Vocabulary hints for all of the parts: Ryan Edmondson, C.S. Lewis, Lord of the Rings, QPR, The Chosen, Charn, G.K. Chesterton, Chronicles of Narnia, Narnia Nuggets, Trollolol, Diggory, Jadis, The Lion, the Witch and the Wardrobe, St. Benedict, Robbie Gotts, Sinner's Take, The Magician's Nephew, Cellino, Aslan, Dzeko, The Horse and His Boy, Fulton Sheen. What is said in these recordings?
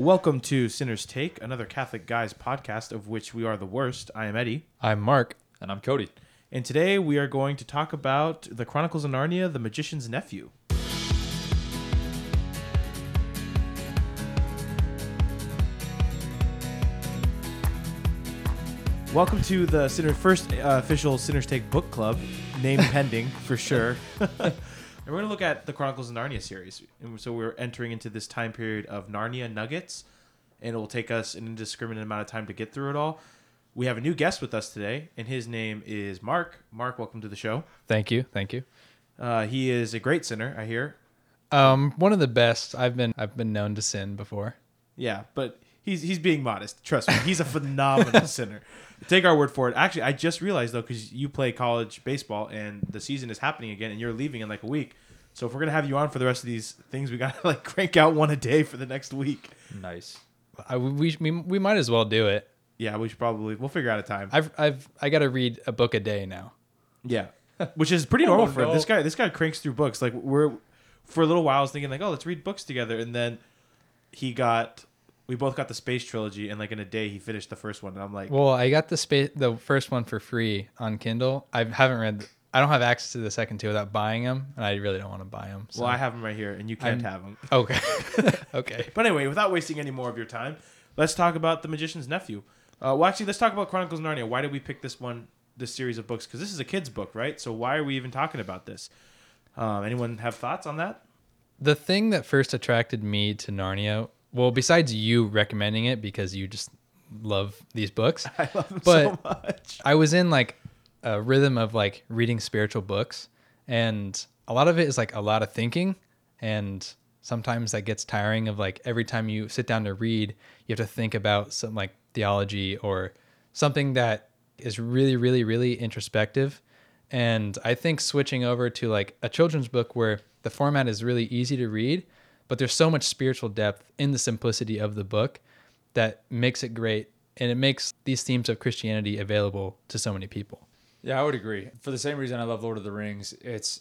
Welcome to Sinner's Take, another Catholic Guys podcast of which we are the worst. I am Eddie. I'm Mark. And I'm Cody. And today we are going to talk about the Chronicles of Narnia, The Magician's Nephew. Welcome to the first official Sinner's Take book club, name pending for sure. And we're going to look at the Chronicles of Narnia series. And so we're entering into this time period of Narnia Nuggets, and it will take us an indiscriminate amount of time to get through it all. We have a new guest with us today, and his name is Mark. Mark, welcome to the show. Thank you. Thank you. He is a great sinner, I hear. One of the best. I've been known to sin before. Yeah, but He's being modest. Trust me. He's a phenomenal sinner. Take our word for it. Actually, I just realized, though, because you play college baseball and the season is happening again and you're leaving in like a week. So if we're going to have you on for the rest of these things, we got to like crank out one a day for the next week. Nice. We might as well do it. Yeah, we should probably. We'll figure out a time. I got to read a book a day now. Yeah. Which is pretty normal for him. This guy cranks through books. Like for a little while I was thinking like, oh, let's read books together. And then we both got the space trilogy, and like in a day, he finished the first one. And I'm like, well, I got the first one for free on Kindle. I don't have access to the second two without buying them, and I really don't want to buy them. So. Well, I have them right here, and you can't have them. Okay. But anyway, without wasting any more of your time, let's talk about The Magician's Nephew. Let's talk about Chronicles of Narnia. Why did we pick this series of books? Because this is a kid's book, right? So why are we even talking about this? Anyone have thoughts on that? The thing that first attracted me to Narnia. Well, besides you recommending it because you just love these books, I love them so much. I was in like a rhythm of like reading spiritual books, and a lot of it is like a lot of thinking, and sometimes that gets tiring. Of like every time you sit down to read, you have to think about some like theology or something that is really, really, really introspective. And I think switching over to like a children's book where the format is really easy to read, but there's so much spiritual depth in the simplicity of the book that makes it great, and it makes these themes of Christianity available to so many people. Yeah, I would agree. For the same reason I love Lord of the Rings, it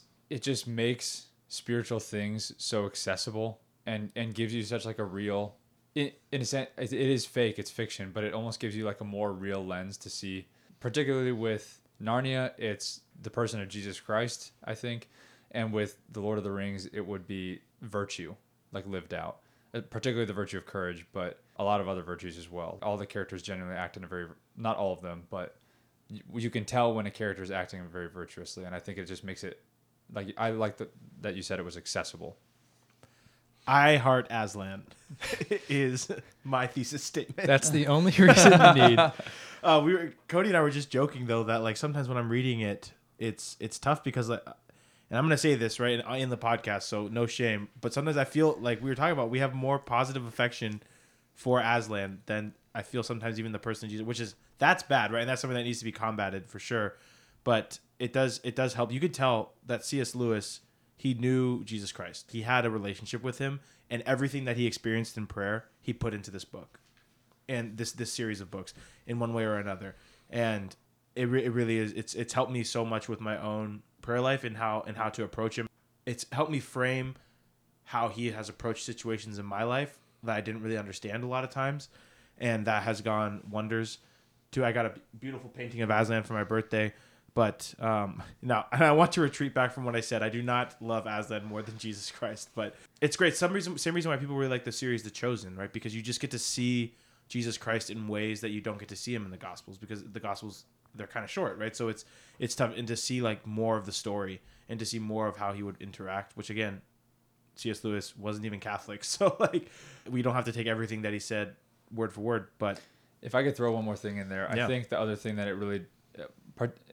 just makes spiritual things so accessible and gives you such like a real, in a sense, it is fake, it's fiction, but it almost gives you like a more real lens to see. Particularly with Narnia, it's the person of Jesus Christ, I think, and with the Lord of the Rings, it would be virtue. Like lived out, particularly the virtue of courage, but a lot of other virtues as well. All the characters genuinely act in a very, not all of them, but you can tell when a character is acting very virtuously. And I think it just makes it like, I like that you said it was accessible. I heart Aslan is my thesis statement. That's the only reason you need. Cody and I were just joking though, that like sometimes when I'm reading it, it's tough because like, and I'm going to say this right in the podcast, so no shame. But sometimes I feel like we were talking about, we have more positive affection for Aslan than I feel sometimes even the person in Jesus, which is, that's bad, right? And that's something that needs to be combated for sure. But it does help. You could tell that C.S. Lewis, he knew Jesus Christ. He had a relationship with him, and everything that he experienced in prayer, he put into this book and this series of books in one way or another. And it really is. It's helped me so much with my own prayer life and how to approach him. It's helped me frame how he has approached situations in my life that I didn't really understand a lot of times, and that has gone wonders too. I got a beautiful painting of Aslan for my birthday, but now, and I want to retreat back from what I said. I do not love Aslan more than Jesus Christ, but it's great. Same reason why people really like the series The Chosen, right? Because you just get to see Jesus Christ in ways that you don't get to see him in the Gospels, because the Gospels, they're kind of short, right? So it's tough, and to see like more of the story and to see more of how he would interact, which again, C.S. Lewis wasn't even Catholic, so like we don't have to take everything that he said word for word. But if I could throw one more thing in there, yeah. I think the other thing that it really,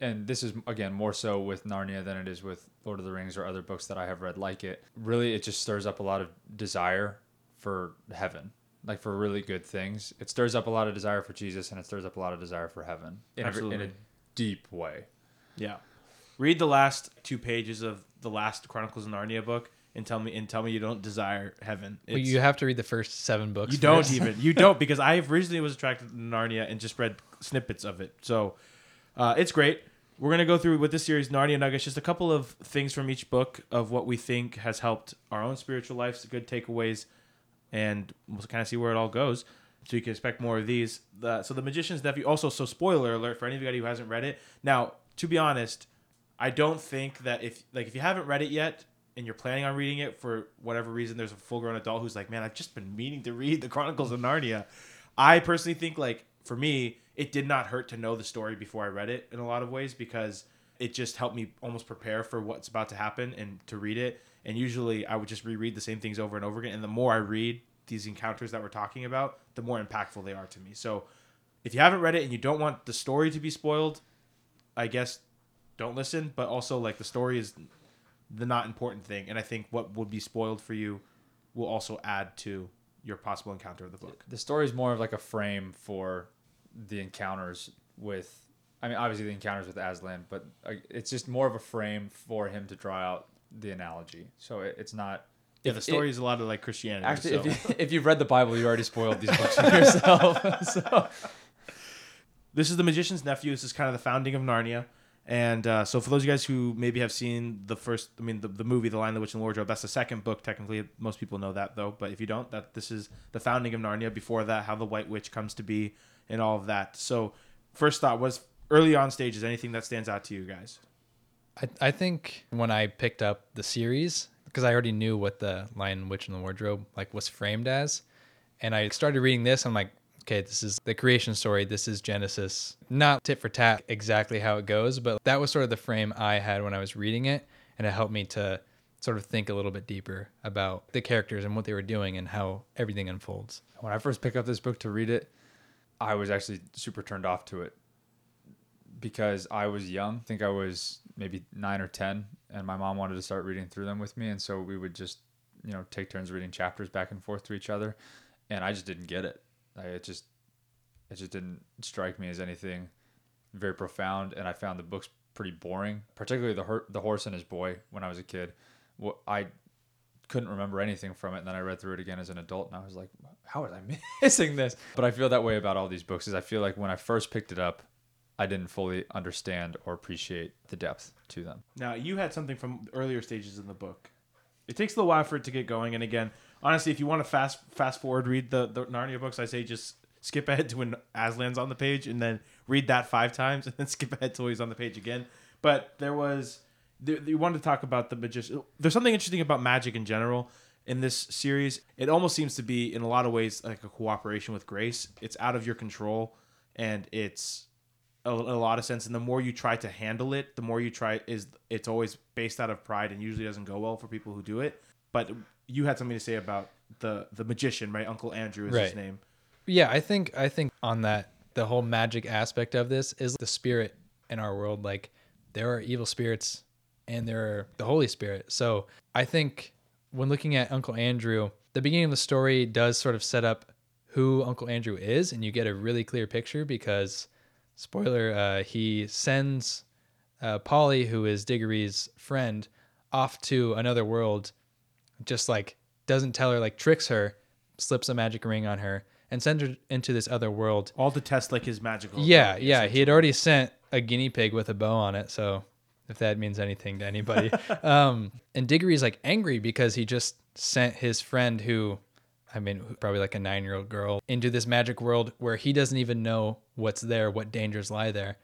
and this is again more so with Narnia than it is with Lord of the Rings or other books that I have read like it, really it just stirs up a lot of desire for heaven. Like for really good things, it stirs up a lot of desire for Jesus, and it stirs up a lot of desire for heaven in a deep way. Yeah, read the last 2 pages of the last Chronicles of Narnia book, and tell me you don't desire heaven. Well, you have to read the first 7 books. You don't even you don't, because I originally was attracted to Narnia and just read snippets of it. So it's great. We're gonna go through with this series Narnia Nuggets, just a couple of things from each book of what we think has helped our own spiritual lives, good takeaways. and we'll kind of see where it all goes. So you can expect more of these. So The Magician's Nephew. Also, so spoiler alert for anybody who hasn't read it. Now, to be honest, I don't think that if you haven't read it yet and you're planning on reading it for whatever reason, there's a full-grown adult who's like, man, I've just been meaning to read The Chronicles of Narnia. I personally think, like, for me, it did not hurt to know the story before I read it in a lot of ways, because it just helped me almost prepare for what's about to happen and to read it. And usually I would just reread the same things over and over again. And the more I read these encounters that we're talking about, the more impactful they are to me. So if you haven't read it and you don't want the story to be spoiled, I guess don't listen. But also, like, the story is the not important thing. And I think what would be spoiled for you will also add to your possible encounter of the book. The story is more of like a frame for the encounters with, I mean, obviously the encounters with Aslan, but it's just more of a frame for him to draw out the analogy. So it's not... Yeah, the story is a lot of like Christianity. Actually, so. If you've read the Bible, you already spoiled these books for yourself. So. This is The Magician's Nephew. This is kind of the founding of Narnia. And so for those of you guys who maybe have seen the movie, The Lion, the Witch and the Wardrobe, that's the second book, technically. Most people know that, though. But if you don't, that this is the founding of Narnia. Before that, how the White Witch comes to be and all of that. So first thought was, early on stages, anything that stands out to you guys? I think when I picked up the series... because I already knew what The Lion, Witch, and the Wardrobe like was framed as. And I started reading this. I'm like, okay, this is the creation story. This is Genesis. Not tit for tat exactly how it goes, but that was sort of the frame I had when I was reading it. And it helped me to sort of think a little bit deeper about the characters and what they were doing and how everything unfolds. When I first picked up this book to read it, I was actually super turned off to it because I was young. I think I was maybe 9 or 10. And my mom wanted to start reading through them with me. And so we would just, you know, take turns reading chapters back and forth to each other. And I just didn't get it. It just didn't strike me as anything very profound. And I found the books pretty boring, particularly The Horse and His Boy when I was a kid. Well, I couldn't remember anything from it. And then I read through it again as an adult. And I was like, how was I missing this? But I feel that way about all these books. Is I feel like when I first picked it up, I didn't fully understand or appreciate the depth to them. Now, you had something from earlier stages in the book. It takes a little while for it to get going. And again, honestly, if you want to fast forward, read the Narnia books, I say just skip ahead to when Aslan's on the page and then read that 5 times and then skip ahead till he's on the page again. But you wanted to talk about the magician. There's something interesting about magic in general in this series. It almost seems to be, in a lot of ways, like a cooperation with grace. It's out of your control, and it's... a lot of sense. And the more you try to handle it, the more you try is it's always based out of pride and usually doesn't go well for people who do it. But you had something to say about the magician, right? Uncle Andrew is right. His name. Yeah. I think on that, the whole magic aspect of this is the spirit in our world. Like, there are evil spirits and there are the Holy Spirit. So I think when looking at Uncle Andrew, the beginning of the story does sort of set up who Uncle Andrew is. And you get a really clear picture because, spoiler, he sends Polly, who is Diggory's friend, off to another world, just like doesn't tell her, like tricks her, slips a magic ring on her, and sends her into this other world. All to test like his magical... Yeah. He had already sent a guinea pig with a bow on it, so if that means anything to anybody. And Diggory's like angry because he just sent his friend, who... I mean, probably like a 9-year-old girl, into this magic world where he doesn't even know what's there, what dangers lie there.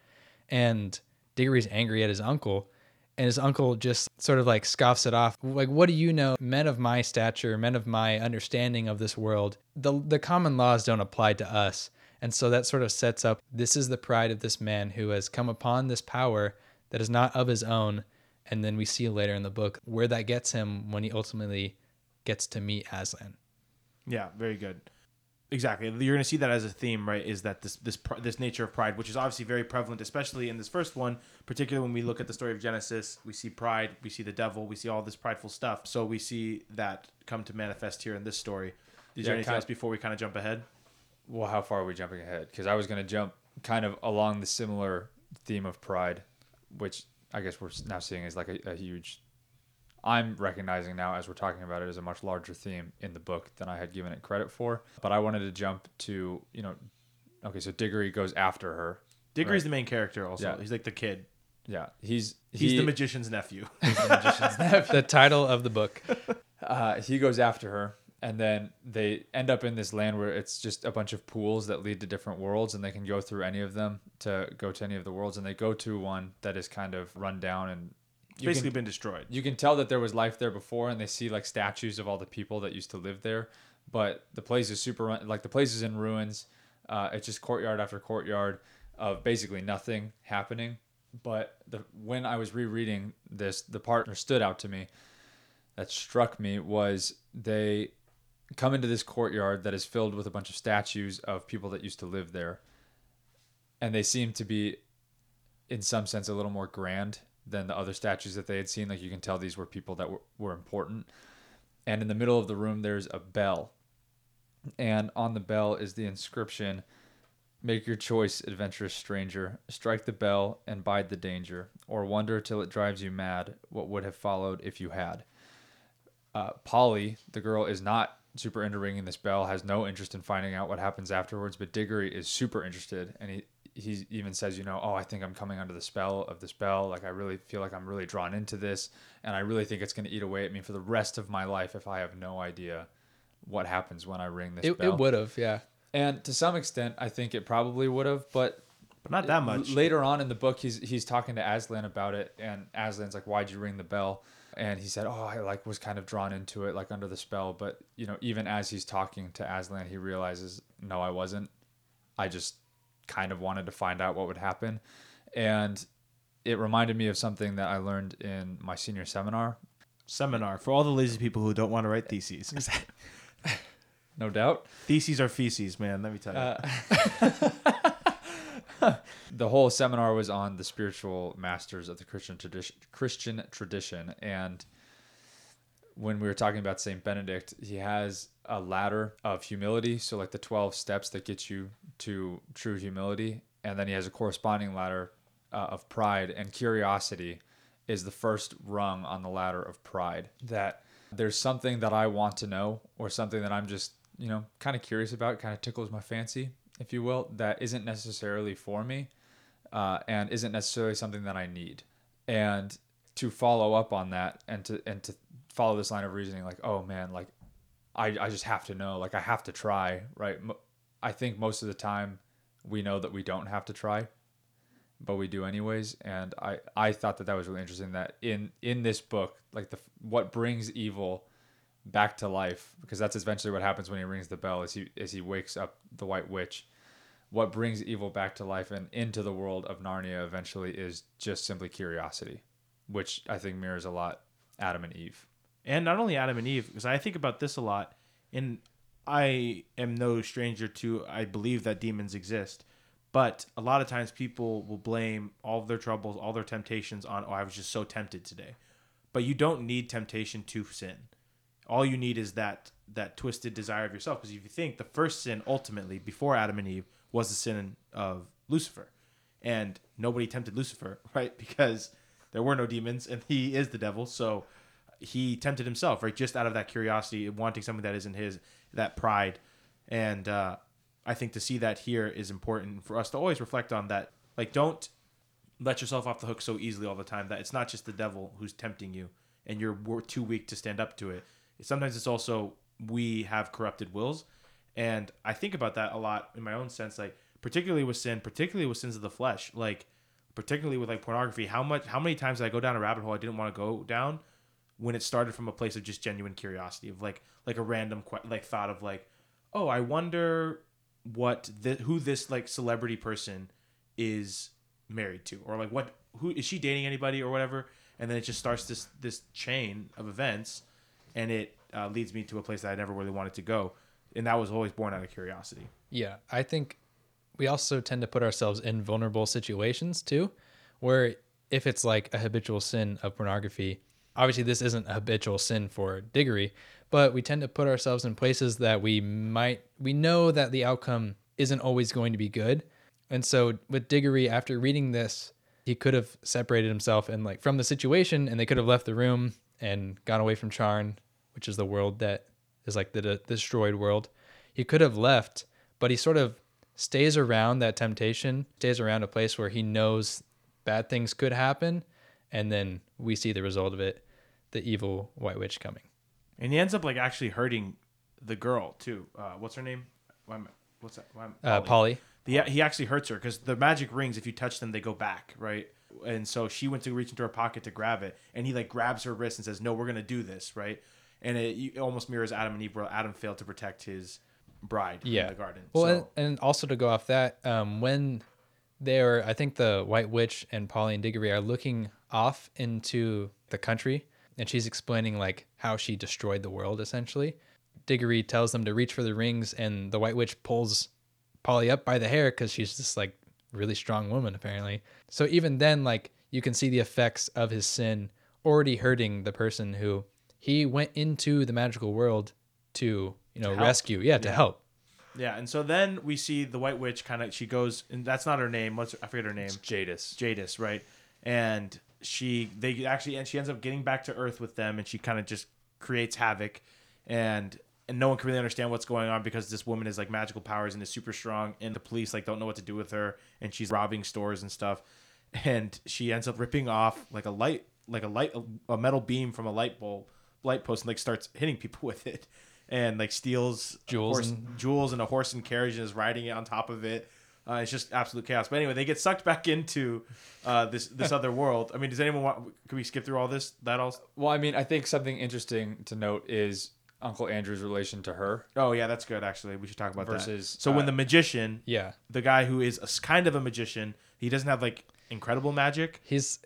And Diggory's angry at his uncle, and his uncle just sort of like scoffs it off. Like, what do you know? Men of my stature, men of my understanding of this world, the common laws don't apply to us. And so that sort of sets up, this is the pride of this man who has come upon this power that is not of his own. And then we see later in the book where that gets him when he ultimately gets to meet Aslan. Yeah, very good. Exactly. You're going to see that as a theme, right? Is that this nature of pride, which is obviously very prevalent, especially in this first one, particularly when we look at the story of Genesis, we see pride, we see the devil, we see all this prideful stuff. So we see that come to manifest here in this story. Is there anything else before we kind of jump ahead? Well, how far are we jumping ahead? Because I was going to jump kind of along the similar theme of pride, which I guess we're now seeing is like a huge... I'm recognizing now as we're talking about it as a much larger theme in the book than I had given it credit for. But I wanted to jump to, you know, okay, so Diggory goes after her. Diggory's right? The main character also. Yeah. He's like the kid. Yeah. He's the magician's nephew. The title of the book. He goes after her And then they end up in this land where it's just a bunch of pools that lead to different worlds, and they can go through any of them to go to any of the worlds. And they go to one that is kind of run down and been destroyed. You can tell that there was life there before, and they see like statues of all the people that used to live there. But the place is the place is in ruins. It's just courtyard after courtyard of basically nothing happening. But when I was rereading this, the part that stood out to me, that struck me, was they come into this courtyard that is filled with a bunch of statues of people that used to live there. And they seem to be, in some sense, a little more grand than the other statues that they had seen. Like, you can tell these were people that were important. And in the middle of the room, there's a bell. And on the bell is the inscription, "Make your choice, adventurous stranger. Strike the bell and bide the danger, or wonder till it drives you mad what would have followed if you had." Polly, the girl, is not super into ringing this bell, has no interest in finding out what happens afterwards, but Diggory is super interested, and he even says, I think I'm coming under the spell of this bell. Like, I really feel like I'm really drawn into this, and I really think it's going to eat away at me for the rest of my life if I have no idea what happens when I ring this bell. It would have, yeah. And to some extent, I think it probably would have, but not that much. Later on in the book, he's talking to Aslan about it, and Aslan's like, "Why'd you ring the bell?" And he said, "I was kind of drawn into it, like under the spell." But even as he's talking to Aslan, he realizes, no, I wasn't. I just kind of wanted to find out what would happen. And it reminded me of something that I learned in my senior seminar. Seminar for all the lazy people who don't want to write theses. No doubt. Theses are feces, man. Let me tell you. The whole seminar was on the spiritual masters of the Christian tradition. And when we were talking about St. Benedict, he has a ladder of humility. So like the 12 steps that get you to true humility. And then he has a corresponding ladder of pride, and curiosity is the first rung on the ladder of pride. That there's something that I want to know, or something that I'm just, kind of curious about, kind of tickles my fancy, if you will, that isn't necessarily for me and isn't necessarily something that I need. And to follow up on that and to follow this line of reasoning, like, oh man, like I just have to know, like I have to try, right? I think most of the time we know that we don't have to try, but we do anyways. And I thought that was really interesting, that in this book, like what brings evil back to life, because that's eventually what happens when he rings the bell, as he wakes up the White Witch. What brings evil back to life and into the world of Narnia eventually is just simply curiosity, which I think mirrors a lot Adam and Eve. And not only Adam and Eve, because I think about this a lot, and I am no stranger to, I believe that demons exist, but a lot of times people will blame all of their troubles, all their temptations on, I was just so tempted today. But you don't need temptation to sin. All you need is that twisted desire of yourself. Because if you think, the first sin ultimately before Adam and Eve was the sin of Lucifer. And nobody tempted Lucifer, right? Because there were no demons and he is the devil. So he tempted himself, right? Just out of that curiosity, wanting something that isn't his, that pride. And I think to see that here is important for us to always reflect on that. Like, don't let yourself off the hook so easily all the time, that it's not just the devil who's tempting you and you're too weak to stand up to it. Sometimes it's also we have corrupted wills. And I think about that a lot in my own sense, like particularly with sin, particularly with sins of the flesh, like particularly with like pornography, how many times did I go down a rabbit hole I didn't want to go down when it started from a place of just genuine curiosity of like a random thought of like, oh, I wonder who this like celebrity person is married to, or like who is she dating, anybody or whatever. And then it just starts this chain of events. And it leads me to a place that I never really wanted to go. And that was always born out of curiosity. Yeah. I think we also tend to put ourselves in vulnerable situations too, where if it's like a habitual sin of pornography, obviously this isn't a habitual sin for Diggory, but we tend to put ourselves in places that we know that the outcome isn't always going to be good. And so with Diggory, after reading this, he could have separated himself and like from the situation, and they could have left the room and gone away from Charn, which is the world that is like the destroyed world. He could have left, but he sort of stays around that temptation, stays around a place where he knows bad things could happen, and then we see the result of it, the evil White Witch coming. And he ends up like actually hurting the girl too. What's her name? What's that? Polly. He actually hurts her because the magic rings, if you touch them, they go back, right? And so she went to reach into her pocket to grab it, and he like grabs her wrist and says, "No, we're gonna do this," right? And it almost mirrors Adam and Eve, where Adam failed to protect his bride in the garden. Well, so. and also to go off that, when they're, I think the White Witch and Polly and Diggory are looking off into the country, and she's explaining like how she destroyed the world essentially. Diggory tells them to reach for the rings, and the White Witch pulls Polly up by the hair because she's just like really strong woman apparently. So even then, like, you can see the effects of his sin already hurting the person who he went into the magical world to, rescue. Yeah, to help. Yeah, and so then we see the White Witch kind of, she goes, and that's not her name. I forget her name. It's Jadis. Jadis, right? And she ends up getting back to Earth with them, and she kind of just creates havoc, and no one can really understand what's going on because this woman has like magical powers and is super strong, and the police like don't know what to do with her, and she's robbing stores and stuff, and she ends up ripping off a metal beam from a light post, and like starts hitting people with it, and like steals jewels and a horse and carriage and is riding it on top of it. It's just absolute chaos. But anyway, they get sucked back into this other world. I mean, does anyone want? Can we skip through all this? Well, I mean, I think something interesting to note is Uncle Andrew's relation to her. Oh yeah, that's good actually. We should talk about that. So when the magician, the guy who is kind of a magician, he doesn't have like incredible magic. His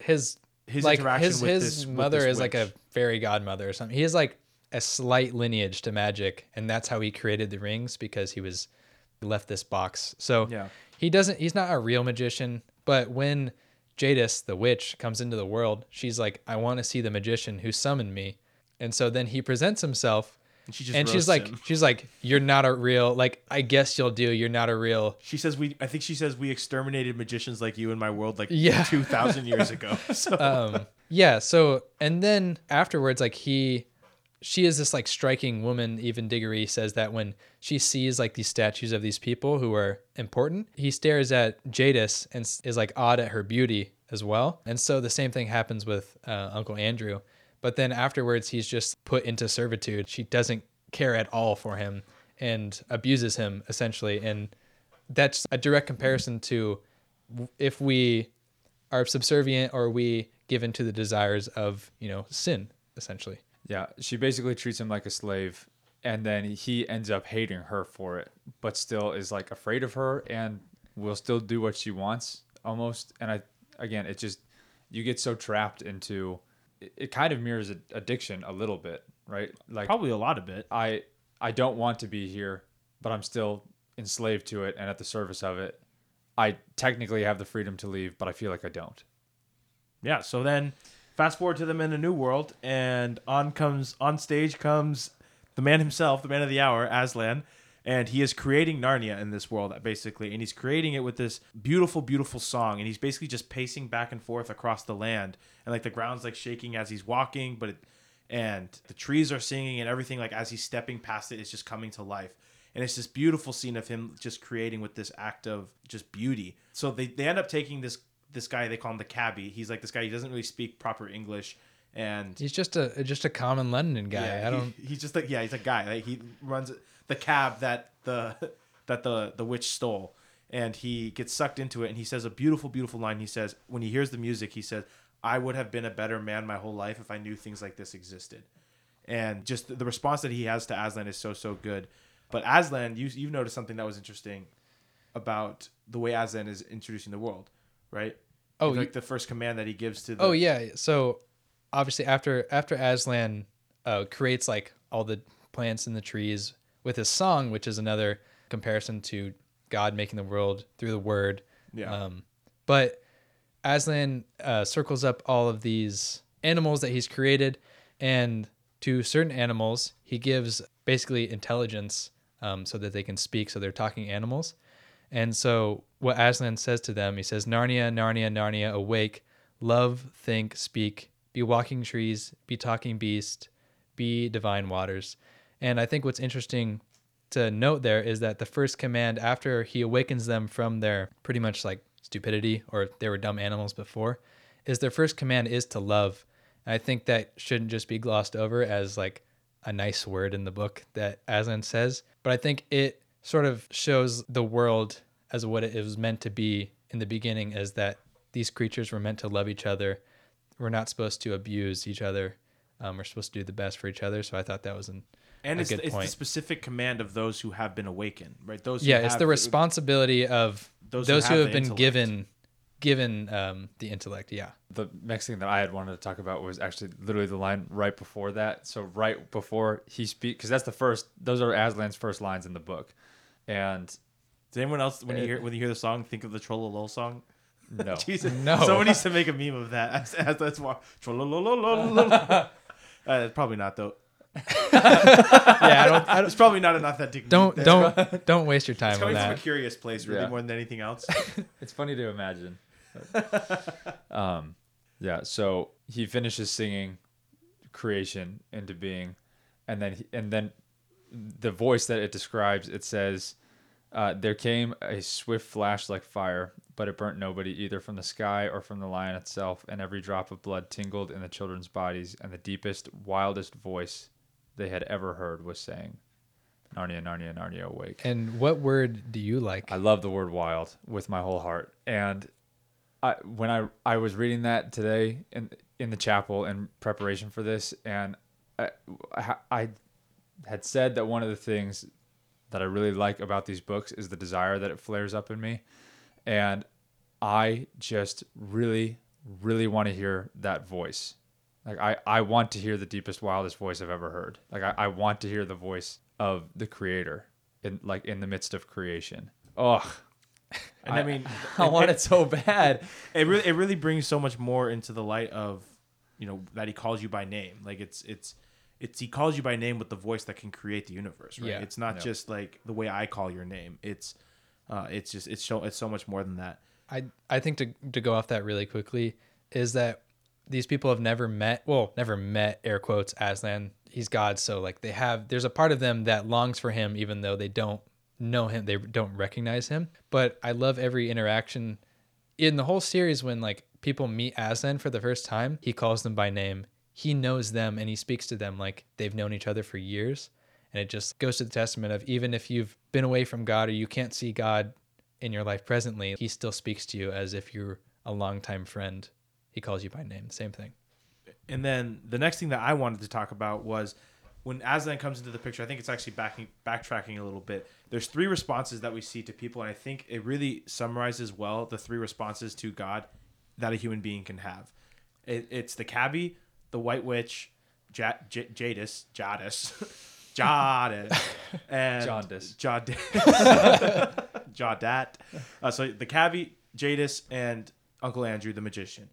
mother is like a fairy godmother or something. He has like a slight lineage to magic, and that's how he created the rings because he left this box. So he's not a real magician, but when Jadis, the witch, comes into the world, she's like, "I want to see the magician who summoned me." And so then he presents himself. And she's like, "You're not a real, like, I guess you'll do. You're not a real." She says we exterminated magicians like you in my world, 2,000 years ago. So. So, and then afterwards, like she is this like striking woman. Even Diggory says that when she sees like these statues of these people who are important, he stares at Jadis and is like awed at her beauty as well. And so the same thing happens with Uncle Andrew. But then afterwards, he's just put into servitude. She doesn't care at all for him and abuses him, essentially. And that's a direct comparison to if we are subservient or we give in to the desires of, sin, essentially. Yeah, she basically treats him like a slave, and then he ends up hating her for it, but still is, like, afraid of her and will still do what she wants, almost. And, it just, you get so trapped into... It kind of mirrors addiction a little bit, right? Like probably a lot of it. I don't want to be here, but I'm still enslaved to it and at the service of it. I technically have the freedom to leave, but I feel like I don't. Yeah. So then, fast forward to them in a new world, and on stage comes the man himself, the man of the hour, Aslan, and he is creating Narnia in this world basically, and he's creating it with this beautiful, beautiful song, and he's basically just pacing back and forth across the land. And like the ground's like shaking as he's walking, and the trees are singing and everything, like as he's stepping past it, it's just coming to life. And it's this beautiful scene of him just creating with this act of just beauty. So they end up taking this guy, they call him the cabbie. He's like this guy, he doesn't really speak proper English. And he's just a common London guy. Yeah, he's just like, he's a guy. Like he runs the cab that the witch stole, and he gets sucked into it, and he says a beautiful, beautiful line. He says, when he hears the music, he says, "I would have been a better man my whole life if I knew things like this existed." And just the response that he has to Aslan is so, so good. But Aslan, you've noticed something that was interesting about the way Aslan is introducing the world, right? Oh, like the first command that he gives to the... Oh, yeah. So obviously after Aslan creates like all the plants and the trees with his song, which is another comparison to God making the world through the word. Yeah. But Aslan circles up all of these animals that he's created, and to certain animals, he gives basically intelligence so that they can speak, so they're talking animals. And so what Aslan says to them, he says, "Narnia, Narnia, Narnia, awake, love, think, speak, be walking trees, be talking beast, be divine waters." And I think what's interesting to note there is that the first command after he awakens them from their pretty much like stupidity, or they were dumb animals before, is their first command is to love. And I think that shouldn't just be glossed over as like a nice word in the book that Aslan says, but I think it sort of shows the world as what it was meant to be in the beginning, is that these creatures were meant to love each other. We're not supposed to abuse each other. We're supposed to do the best for each other. So I thought that was a good point. It's the specific command of those who have been awakened, right? It's the responsibility of those who have been given the intellect. Yeah. The next thing that I had wanted to talk about was actually literally the line right before that. So right before he speaks, because that's those are Aslan's first lines in the book. And does anyone else, when you hear the song, think of the Trollolol song? No. Jesus. No. Someone needs to make a meme of that. That's why. Probably not though. Yeah, I don't, it's probably not enough that dignity. Don't waste your time on that. It's coming from a curious place, really, more than anything else. It's funny to imagine. So he finishes singing creation into being, and then the voice that it describes, it says, there came a swift flash like fire, but it burnt nobody, either from the sky or from the lion itself, and every drop of blood tingled in the children's bodies, and the deepest, wildest voice they had ever heard was saying, Narnia, Narnia, Narnia, awake. And what word do you like? I love the word wild with my whole heart. And when I was reading that today in the chapel in preparation for this, and I had said that one of the things that I really like about these books is the desire that it flares up in me. And I just really, really want to hear that voice. Like I want to hear the deepest, wildest voice I've ever heard. Like I want to hear the voice of the creator in the midst of creation. Ugh. And I want it so bad. It really brings so much more into the light of, that he calls you by name. Like it's he calls you by name with the voice that can create the universe, right? Yeah. It's not just like the way I call your name. It's so much more than that. I think to go off that really quickly is that these people have never met air quotes Aslan. He's God, so like there's a part of them that longs for him, even though they don't know him, they don't recognize him. But I love every interaction in the whole series when like people meet Aslan for the first time. He calls them by name. He knows them and he speaks to them like they've known each other for years. And it just goes to the testament of even if you've been away from God or you can't see God in your life presently, he still speaks to you as if you're a longtime friend. He calls you by name. Same thing. And then the next thing that I wanted to talk about was when Aslan comes into the picture, I think it's actually backtracking a little bit. There's three responses that we see to people, and I think it really summarizes well the three responses to God that a human being can have. It's the cabbie, the white witch, Jadis. Jadis and Jadis. So the cabbie, Jadis, and Uncle Andrew, the magician.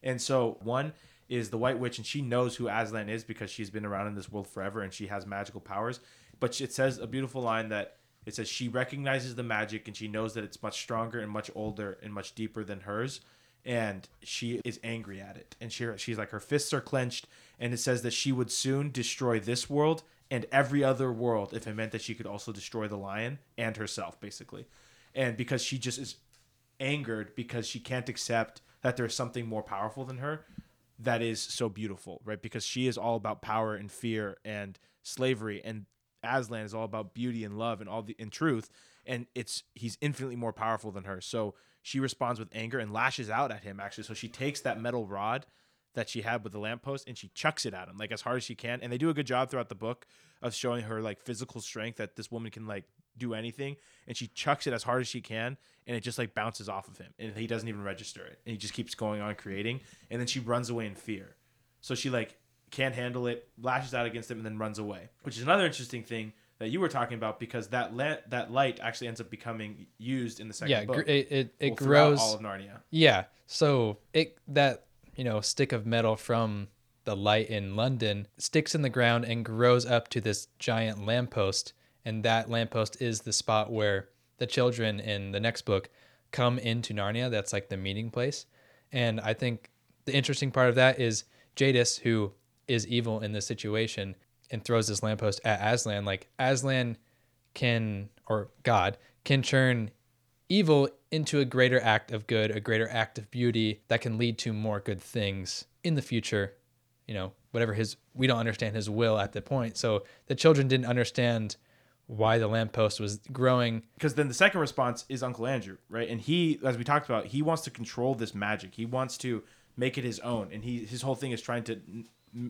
And so one is the white witch, and she knows who Aslan is because she's been around in this world forever, and she has magical powers. But it says a beautiful line that it says she recognizes the magic, and she knows that it's much stronger and much older and much deeper than hers. And she is angry at it. And she's like, her fists are clenched, and it says that she would soon destroy this world and every other world if it meant that she could also destroy the lion and herself, basically. And because she just is angered because she can't accept that there's something more powerful than her that is so beautiful, right? Because she is all about power and fear and slavery, and Aslan is all about beauty and love and truth, and he's infinitely more powerful than her. So she responds with anger and lashes out at him, actually. So she takes that metal rod that she had with the lamppost and she chucks it at him like as hard as she can. And they do a good job throughout the book of showing her like physical strength, that this woman can like do anything, and she chucks it as hard as she can, and it just like bounces off of him, and he doesn't even register it, and he just keeps going on creating. And then she runs away in fear, so she like can't handle it, lashes out against him, and then runs away, which is another interesting thing that you were talking about, because that light actually ends up becoming used in the second book. It grows all of Narnia. Yeah, so stick of metal from the light in London sticks in the ground and grows up to this giant lamppost. And that lamppost is the spot where the children in the next book come into Narnia. That's like the meeting place. And I think the interesting part of that is Jadis, who is evil in this situation and throws this lamppost at Aslan. Like Aslan God can churn evil into a greater act of good, a greater act of beauty that can lead to more good things in the future. you know, whatever his, we don't understand his will at the point. So the children didn't understand why the lamppost was growing. Because then the second response is Uncle Andrew, right? And he, as we talked about, he wants to control this magic. He wants to make it his own. And he, his whole thing is trying to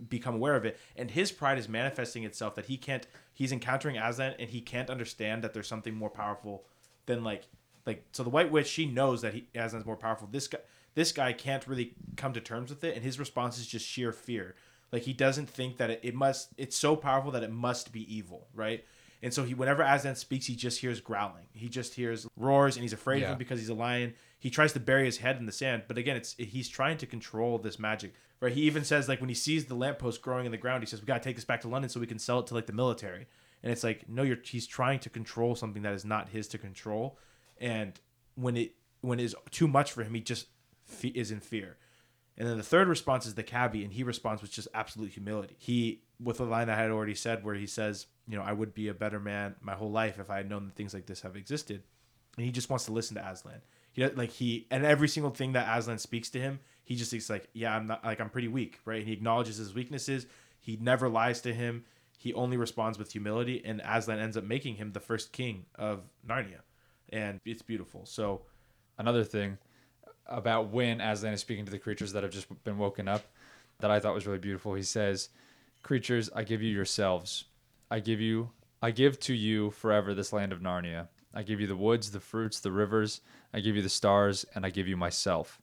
become aware of it. And his pride is manifesting itself that he can't, he's encountering Aslan and he can't understand that there's something more powerful than like, so the White Witch, she knows that he, Aslan's more powerful. This guy can't really come to terms with it. And his response is just sheer fear. Like he doesn't think that it's so powerful that it must be evil. Right. And so he, whenever Aslan speaks, he just hears growling. He just hears roars, and he's afraid of him because he's a lion. He tries to bury his head in the sand, but again, he's trying to control this magic. Right? He even says, like, when he sees the lamppost growing in the ground, he says, "We gotta take this back to London so we can sell it to like the military." And it's like, no, he's trying to control something that is not his to control. And when it is too much for him, he just is in fear. And then the third response is the cabbie, and he responds with just absolute humility. He, with a line that I had already said, where he says, you know, "I would be a better man my whole life if I had known that things like this have existed." And he just wants to listen to Aslan. And every single thing that Aslan speaks to him, he just thinks like, yeah, I'm pretty weak, right? And he acknowledges his weaknesses. He never lies to him. He only responds with humility. And Aslan ends up making him the first king of Narnia. And it's beautiful. So another thing about when Aslan is speaking to the creatures that have just been woken up that I thought was really beautiful. He says, "Creatures, I give you yourselves. I give to you forever this land of Narnia. I give you the woods, the fruits, the rivers. I give you the stars, and I give you myself.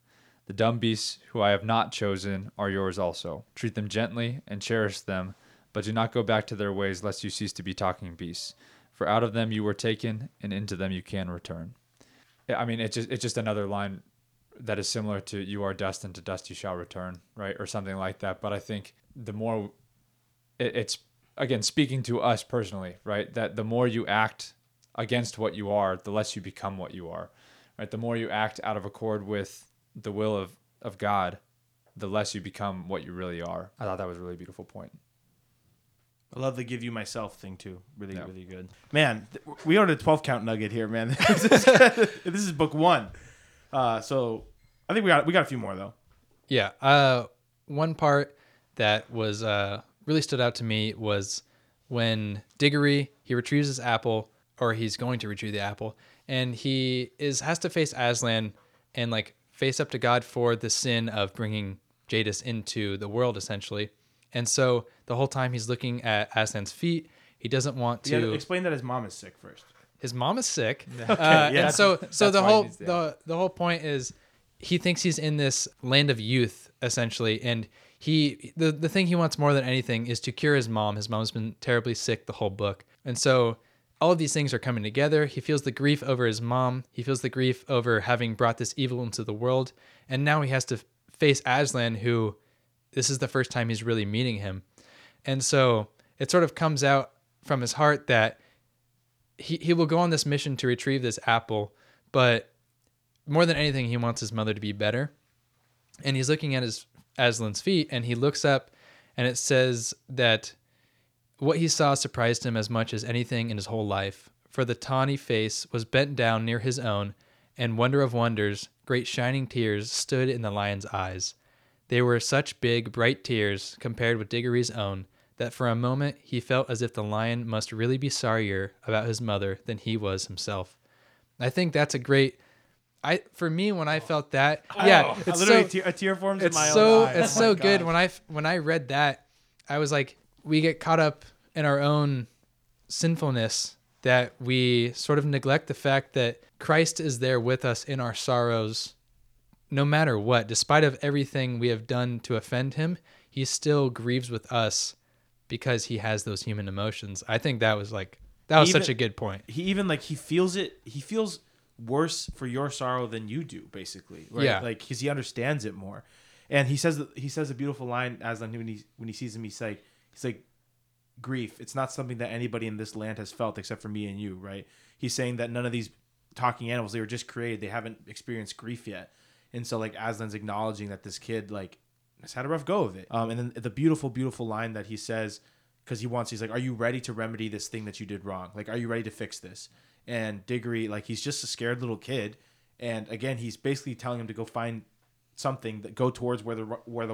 The dumb beasts who I have not chosen are yours also. Treat them gently and cherish them, but do not go back to their ways lest you cease to be talking beasts. For out of them you were taken, and into them you can return." I mean, it's just another line that is similar to "You are dust, and to dust you shall return," right? Or something like that. But I think the more it's, again, speaking to us personally, right? That the more you act against what you are, the less you become what you are, right? The more you act out of accord with the will of God, the less you become what you really are. I thought that was a really beautiful point. I love the "give you myself" thing too. Really, really good. Man, we ordered a 12 count nugget here, man. This is book one. So I think we got a few more though. Yeah. One part that was, really stood out to me was when Diggory, he retrieves his apple, or he's going to retrieve the apple, and he has to face Aslan and like face up to God for the sin of bringing Jadis into the world essentially. And so the whole time he's looking at Aslan's feet, he doesn't want to... Yeah, explain that his mom is sick first. His mom is sick. Okay, yeah. And so the whole point is he thinks he's in this land of youth essentially, and the thing he wants more than anything is to cure his mom. His mom's been terribly sick the whole book. And so all of these things are coming together. He feels the grief over his mom. He feels the grief over having brought this evil into the world. And now he has to face Aslan, who this is the first time he's really meeting him. And so it sort of comes out from his heart that he will go on this mission to retrieve this apple, but more than anything, he wants his mother to be better. And he's looking at his Aslan's feet, and he looks up, and it says that what he saw surprised him as much as anything in his whole life, for the tawny face was bent down near his own, and wonder of wonders, great shining tears stood in the lion's eyes. They were such big, bright tears compared with Diggory's own that for a moment he felt as if the lion must really be sorrier about his mother than he was himself. I think that's a great... for me, when I felt that, it's literally so, a tear forms in my own eye. It's so good. When I read that, I was like, we get caught up in our own sinfulness that we sort of neglect the fact that Christ is there with us in our sorrows, no matter what. Despite of everything we have done to offend him, he still grieves with us because he has those human emotions. I think that was such a good point. He even he feels it. He feels worse for your sorrow than you do, basically, right? Yeah. Because he understands it more, and he says a beautiful line. Aslan, when he sees him, he's like, "Grief, it's not something that anybody in this land has felt except for me and you," right? He's saying that none of these talking animals, they were just created, they haven't experienced grief yet. And so Aslan's acknowledging that this kid has had a rough go of it. And then the beautiful line that he says, because he's like, "Are you ready to remedy this thing that you did wrong? Are you ready to fix this?" And Diggory, he's just a scared little kid, and again, he's basically telling him to go find something, that go towards where the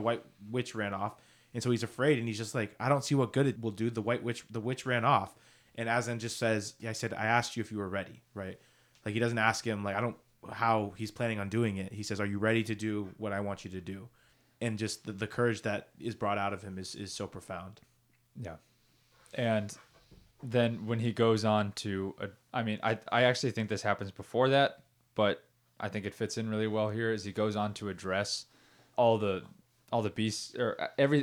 White Witch ran off, And so he's afraid, and he's just like, I don't see what good it will do. The witch ran off. And Aslan just says, I said, I asked you if you were ready, right? Like, he doesn't ask him, like, how he's planning on doing it. He says, are you ready to do what I want you to do? And just the courage that is brought out of him is so profound. Yeah. And then when he goes on to, I actually think this happens before that, but I think it fits in really well here, is he goes on to address all the beasts, or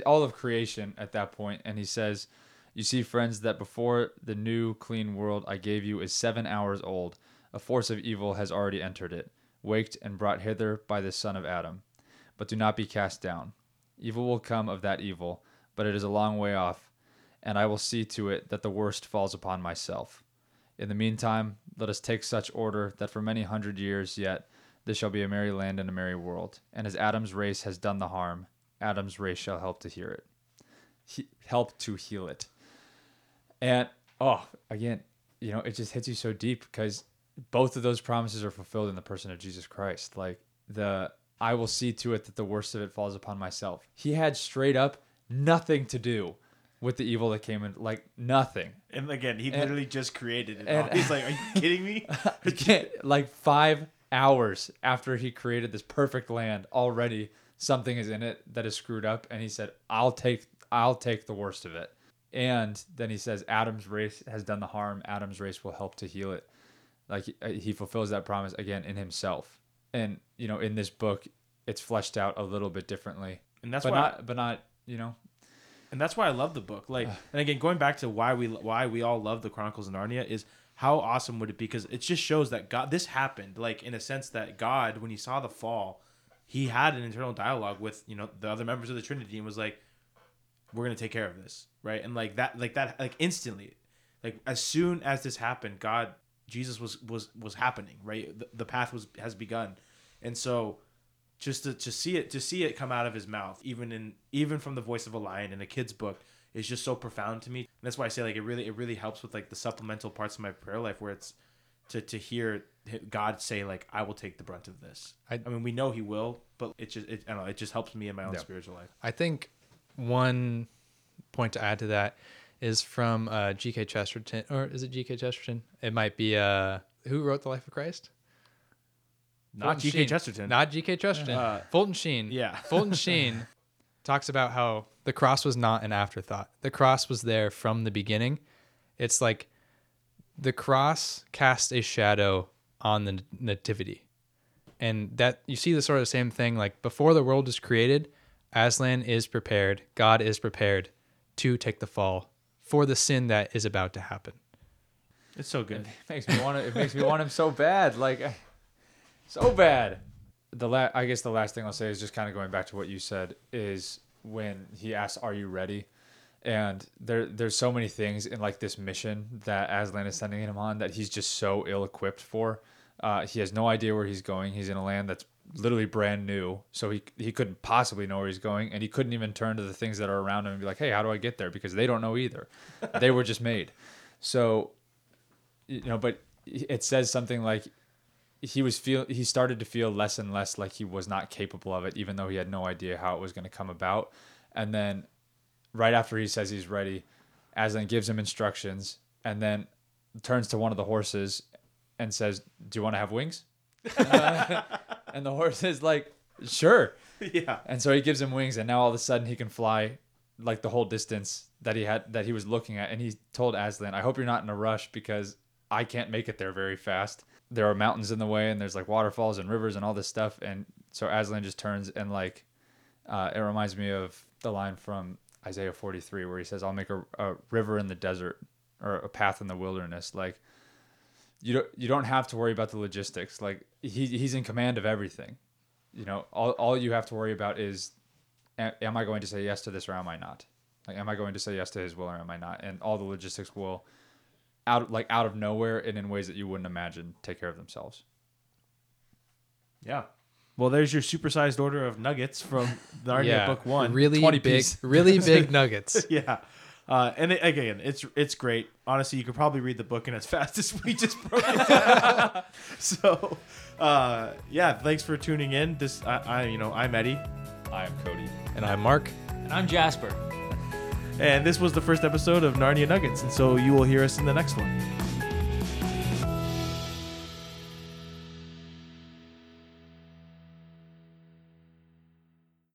all of creation at that point. And he says, you see, friends, that before the new clean world I gave you is 7 hours old, a force of evil has already entered it, waked and brought hither by the son of Adam. But do not be cast down. Evil will come of that evil, but it is a long way off, and I will see to it that the worst falls upon myself. In the meantime, let us take such order that for many hundred years yet this shall be a merry land and a merry world. And as Adam's race has done the harm, Adam's race shall help to hear it. Help to heal it. And, again, it just hits you so deep, because both of those promises are fulfilled in the person of Jesus Christ. Like, I will see to it that the worst of it falls upon myself. He had straight up nothing to do with the evil that came in, like, nothing. And again, he literally just created it. He's like, are you kidding me? Like, 5 hours after he created this perfect land, already something is in it that is screwed up. And he said, I'll take the worst of it. And then he says, Adam's race has done the harm. Adam's race will help to heal it. Like, he fulfills that promise again in himself. And, in this book, it's fleshed out a little bit differently. And that's why. And that's why I love the book. Like, and again, going back to why we all love the Chronicles of Narnia, is how awesome would it be? Because it just shows that God, this happened, like, in a sense that God, when he saw the fall, he had an internal dialogue with, the other members of the Trinity, and was like, we're going to take care of this. Right. And like that, instantly, like, as soon as this happened, Jesus was happening, right? The path has begun. And so just to see it come out of his mouth, even from the voice of a lion in a kid's book, is just so profound to me. And that's why I say, like, it really helps with, like, the supplemental parts of my prayer life, where it's to hear God say, like, I will take the brunt of this. I mean, we know he will, but it just helps me in my own spiritual life. I think one point to add to that is from G.K. Chesterton, or is it G.K. Chesterton? It might be, who wrote The Life of Christ? Not G.K. Chesterton. Not G.K. Chesterton. Fulton Sheen. Yeah. Fulton Sheen talks about how the cross was not an afterthought. The cross was there from the beginning. It's like the cross cast a shadow on the nativity. And that you see the sort of same thing, like, before the world is created, Aslan is prepared, God is prepared to take the fall for the sin that is about to happen. It's so good. It makes me want him so bad. Like, so bad. I guess the last thing I'll say is just kind of going back to what you said, is when he asks, are you ready? And there's so many things in, like, this mission that Aslan is sending him on that he's just so ill-equipped for. He has no idea where he's going. He's in a land that's literally brand new, so he couldn't possibly know where he's going, and he couldn't even turn to the things that are around him and be like, hey, how do I get there? Because they don't know either. They were just made. So, but it says something like he started to feel less and less like he was not capable of it, even though he had no idea how it was going to come about. And then right after he says he's ready, Aslan gives him instructions, and then turns to one of the horses and says, do you want to have wings? And the horse is like, sure. Yeah. And so he gives him wings, and now all of a sudden he can fly, like, the whole distance that he was looking at. And he told Aslan, I hope you're not in a rush, because I can't make it there very fast. There are mountains in the way, and there's, like, waterfalls and rivers and all this stuff. And so Aslan just turns and, like, it reminds me of the line from Isaiah 43 where he says, I'll make a river in the desert, or a path in the wilderness. Like, You don't have to worry about the logistics. Like, he's in command of everything. All you have to worry about is, am I going to say yes to this, or am I not? Like, am I going to say yes to his will, or am I not? And all the logistics will, out of nowhere and in ways that you wouldn't imagine, take care of themselves. Yeah. Well, there's your supersized order of nuggets from Narnia Book 1. Really 20 big, piece. Really big nuggets. Yeah. And again, it's great. Honestly, you could probably read the book in as fast as we just broke it down. So, thanks for tuning in. I'm Eddie. I'm Cody. And I'm Mark. And I'm Jasper. And this was the first episode of Narnia Nuggets, and so you will hear us in the next one.